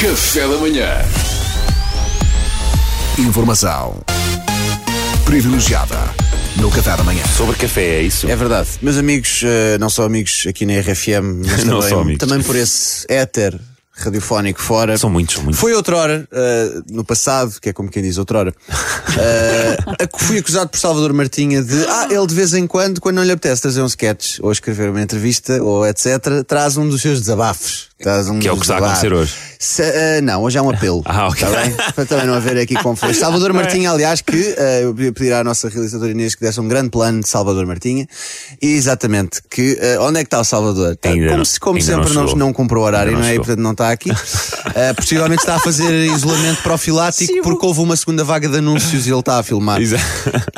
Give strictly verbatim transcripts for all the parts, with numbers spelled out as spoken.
Café da Manhã. Informação privilegiada no Café da Manhã. Sobre café, é isso? É verdade. Meus amigos, não só amigos aqui na R F M, mas também, também por esse éter radiofónico fora. São muitos, são muitos. Foi outrora, uh, no passado, que é como quem diz outrora, uh, fui acusado por Salvador Martinho de, ah, ele de vez em quando, quando não lhe apetece trazer um sketch, ou escrever uma entrevista, ou etcétera, traz um dos seus desabafos. Traz um que é o que está a acontecer hoje. Se, uh, não, hoje é um apelo. Ah, ok. Está bem? Para também não haver aqui conflitos. Salvador Martinho, aliás, que uh, eu podia pedir à nossa realizadora Inês que desse um grande plano de Salvador Martinho. E exatamente, que uh, onde é que está o Salvador? Tá, como não, se, como sempre, não, não, não comprou horário, não, não é? E portanto não está aqui. Uh, possivelmente está a fazer isolamento profilático. Sim, porque houve uma segunda vaga de anúncios e ele está a filmar. Exato.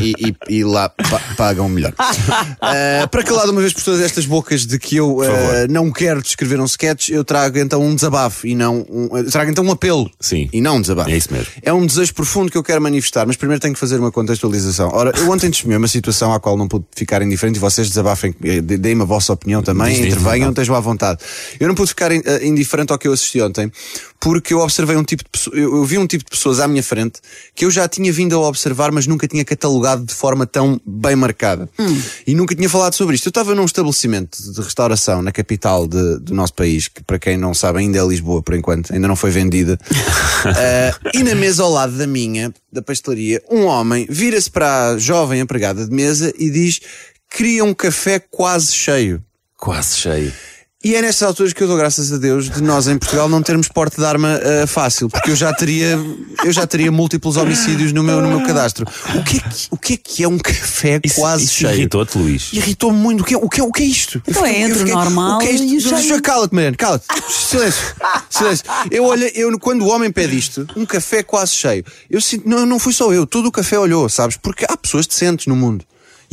E, e, e lá pa, pagam melhor. Uh, para calar de uma vez por todas estas bocas de que eu uh, não quero descrever um sketch, eu trago então um desabafo e não um, trago então um apelo. Sim. E não um desabafo. É isso mesmo. É um desejo profundo que eu quero manifestar, mas primeiro tenho que fazer uma contextualização. Ora, eu ontem testemunhei uma situação à qual não pude ficar indiferente e vocês desabafem, deem-me a vossa opinião também, diz, intervenham, estejam à vontade. Eu não pude ficar indiferente ao que eu assisti ontem, porque eu observei um tipo de pessoa, eu, eu vi um tipo de pessoas à minha frente que eu já tinha vindo a observar, mas nunca tinha catalogado de forma tão bem marcada. Hum. E nunca tinha falado sobre isto. Eu estava num estabelecimento de restauração na capital de, do nosso país, que para quem não sabe ainda é Lisboa por enquanto, ainda não foi vendida. uh, e na mesa ao lado da minha, da pastelaria, um homem vira-se para a jovem empregada de mesa e diz: queria um café quase cheio. Quase cheio. E é nestas alturas que eu dou graças a Deus de nós em Portugal não termos porte de arma uh, fácil, porque eu já teria eu já teria múltiplos homicídios no meu, no meu cadastro. O que é que, o que, é, que é um café isso, quase isso cheio? Irritou-te, Luís? Irritou-me muito. O que é, o que é, o que é isto? Então é entre normal. O que é isto? Cala-te, Mariano, cala-te. Silêncio. Silêncio. Eu olho, eu, quando o homem pede isto, um café quase cheio, eu sinto, não, não fui só eu, todo o café olhou, sabes? Porque há pessoas decentes no mundo.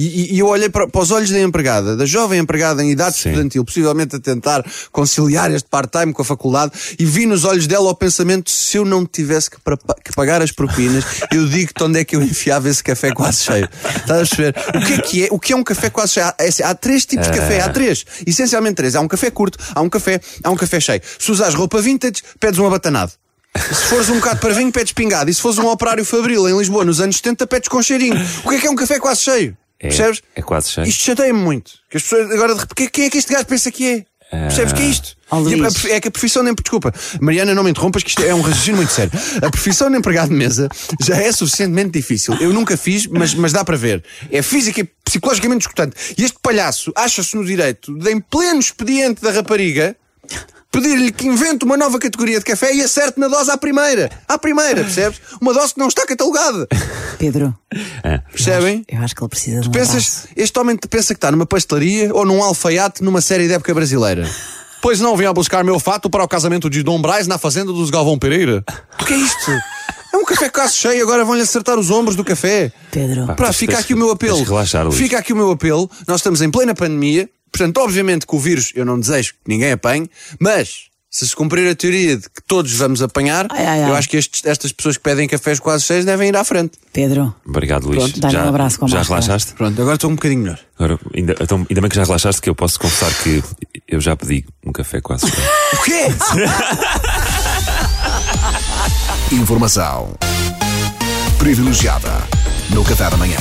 E, e eu olhei para, para os olhos da empregada, da jovem empregada em idade Sim. estudantil, possivelmente a tentar conciliar este part-time com a faculdade, e vi nos olhos dela o pensamento: se eu não tivesse que, pra, que pagar as propinas, eu digo-te onde é que eu enfiava esse café quase cheio. Estás a perceber? O que é que é? O que é um café quase cheio? Há, há três tipos de café, há três. Essencialmente três. Há um café curto, há um café, há um café cheio. Se usares roupa vintage, pedes um abatanado. Se fores um bocado parvinho, pedes pingado. E se fores um operário fabril em Lisboa nos anos setenta, pedes com cheirinho. O que é que é um café quase cheio? É, percebes? É quase cheio. Isto chateia-me muito. Que as pessoas agora de repente, quem é que este gajo pensa que é? Ah, percebes que é isto? A, é que a profissão de Desculpa, Mariana, não me interrompas, que isto é um raciocínio muito sério. A profissão de empregado de mesa já é suficientemente difícil. Eu nunca fiz, mas, mas dá para ver. É física e psicologicamente escutante. E este palhaço acha-se no direito de, em pleno expediente da rapariga, pedir-lhe que invente uma nova categoria de café e acerte na dose à primeira. À primeira, percebes? Uma dose que não está catalogada. Pedro, é. Percebem? Eu acho, eu acho que ele precisa de um pensas, este homem pensa que está numa pastelaria ou num alfaiate numa série de época brasileira. Pois não, vim a buscar meu fato para o casamento de Dom Brás na fazenda dos Galvão Pereira. O que é isto? É um café quase cheio, agora vão-lhe acertar os ombros do café. Pedro, pá, pá, fica tens, aqui o meu apelo. Relaxar, fica aqui o meu apelo. Nós estamos em plena pandemia. Portanto, obviamente que o vírus eu não desejo que ninguém apanhe, mas se se cumprir a teoria de que todos vamos apanhar, ai, ai, ai. eu acho que estes, estas pessoas que pedem cafés quase cheios devem ir à frente. Pedro. Obrigado, Luís. Pronto, dá-lhe já, um abraço com a Já máscara. Relaxaste? Pronto, agora estou um bocadinho melhor. Agora, ainda, então, ainda bem que já relaxaste, que eu posso confessar que eu já pedi um café quase cheio. O quê? Informação privilegiada no Café da Manhã.